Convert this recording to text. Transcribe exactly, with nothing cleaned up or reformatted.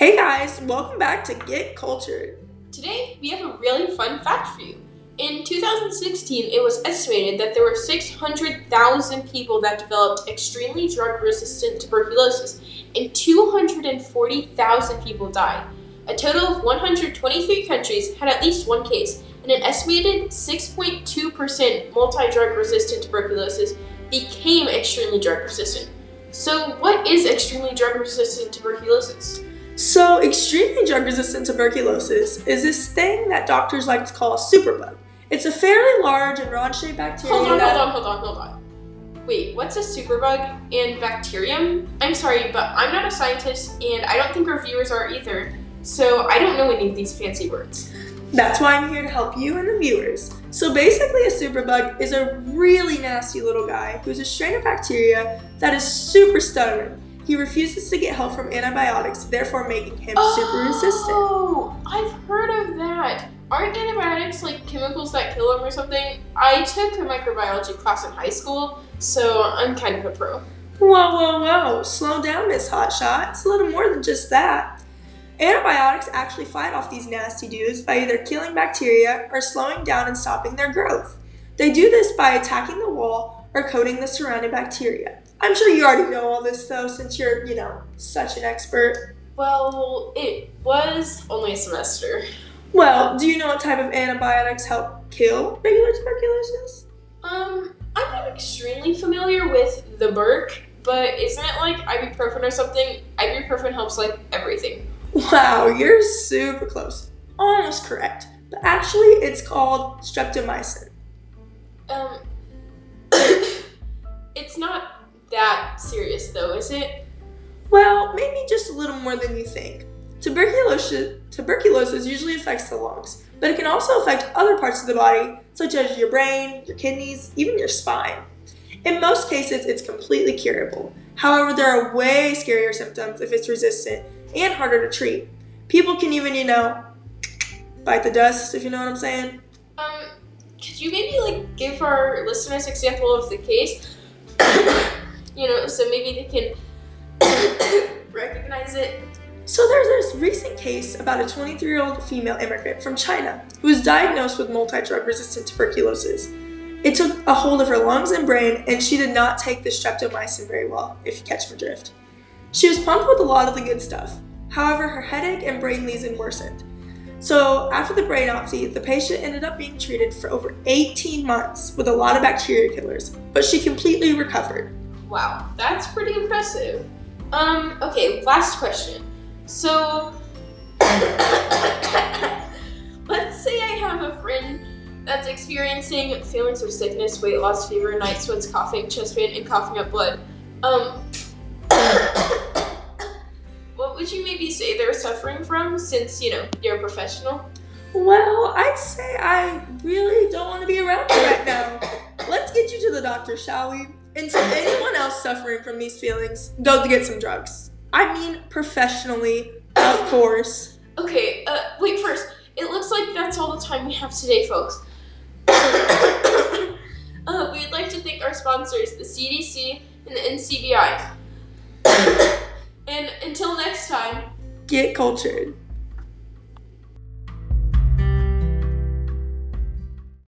Hey guys, welcome back to Get Cultured. Today we have a really fun fact for you. In two thousand sixteen, it was estimated that there were six hundred thousand people that developed extremely drug-resistant tuberculosis and two hundred forty thousand people died. A total of one hundred twenty-three countries had at least one case, and an estimated six point two percent multi-drug resistant tuberculosis became extremely drug resistant. So what is extremely drug resistant tuberculosis? So extremely drug-resistant tuberculosis is this thing that doctors like to call a superbug. It's a fairly large and rod-shaped bacterium. Hold on, that... hold on, hold on, hold on. Wait, what's a superbug and bacterium? I'm sorry, but I'm not a scientist, and I don't think our viewers are either, so I don't know any of these fancy words. That's why I'm here to help you and the viewers. So basically, a superbug is a really nasty little guy who's a strain of bacteria that is super stubborn. He refuses to get help from antibiotics, therefore making him oh, super resistant. Oh, I've heard of that. Aren't antibiotics like chemicals that kill him or something? I took a microbiology class in high school, so I'm kind of a pro. Whoa, whoa, whoa. Slow down, Miss Hotshot. It's a little more than just that. Antibiotics actually fight off these nasty dudes by either killing bacteria or slowing down and stopping their growth. They do this by attacking the wall or coating the surrounding bacteria. I'm sure you already know all this though, since you're, you know, such an expert. Well, it was only a semester. Well, do you know what type of antibiotics help kill regular tuberculosis? Um, I'm not extremely familiar with the Burke, but isn't it like ibuprofen or something? Ibuprofen helps like everything. Wow, you're super close. Almost correct. But actually, it's called streptomycin. Um, it's not that serious though, is it? Well, maybe just a little more than you think. Tuberculosis, tuberculosis usually affects the lungs, but it can also affect other parts of the body, such as your brain, your kidneys, even your spine. In most cases, it's completely curable. However, there are way scarier symptoms if it's resistant and harder to treat. People can even, you know, bite the dust, if you know what I'm saying. Um, could you maybe like give our listeners an example of the case? You know, so maybe they can recognize it. So there's this recent case about a twenty-three-year-old female immigrant from China who was diagnosed with multi-drug resistant tuberculosis. It took a hold of her lungs and brain, and she did not take the streptomycin very well, if you catch my drift. She was pumped with a lot of the good stuff. However, her headache and brain lesion worsened. So after the brain biopsy, the patient ended up being treated for over eighteen months with a lot of bacteria killers, but she completely recovered. Wow, that's pretty impressive. Um, okay, last question. So, let's say I have a friend that's experiencing feelings of sickness, weight loss, fever, night sweats, coughing, chest pain, and coughing up blood. Um, what would you maybe say they're suffering from, since, you know, you're a professional? Well, I'd say I really don't want to be around you right now. Let's get you to the doctor, shall we? And to anyone else suffering from these feelings, go to get some drugs. I mean professionally, of course. Okay, uh, wait, first, it looks like that's all the time we have today, folks. uh, we'd like to thank our sponsors, the C D C and the N C B I. And until next time, get cultured.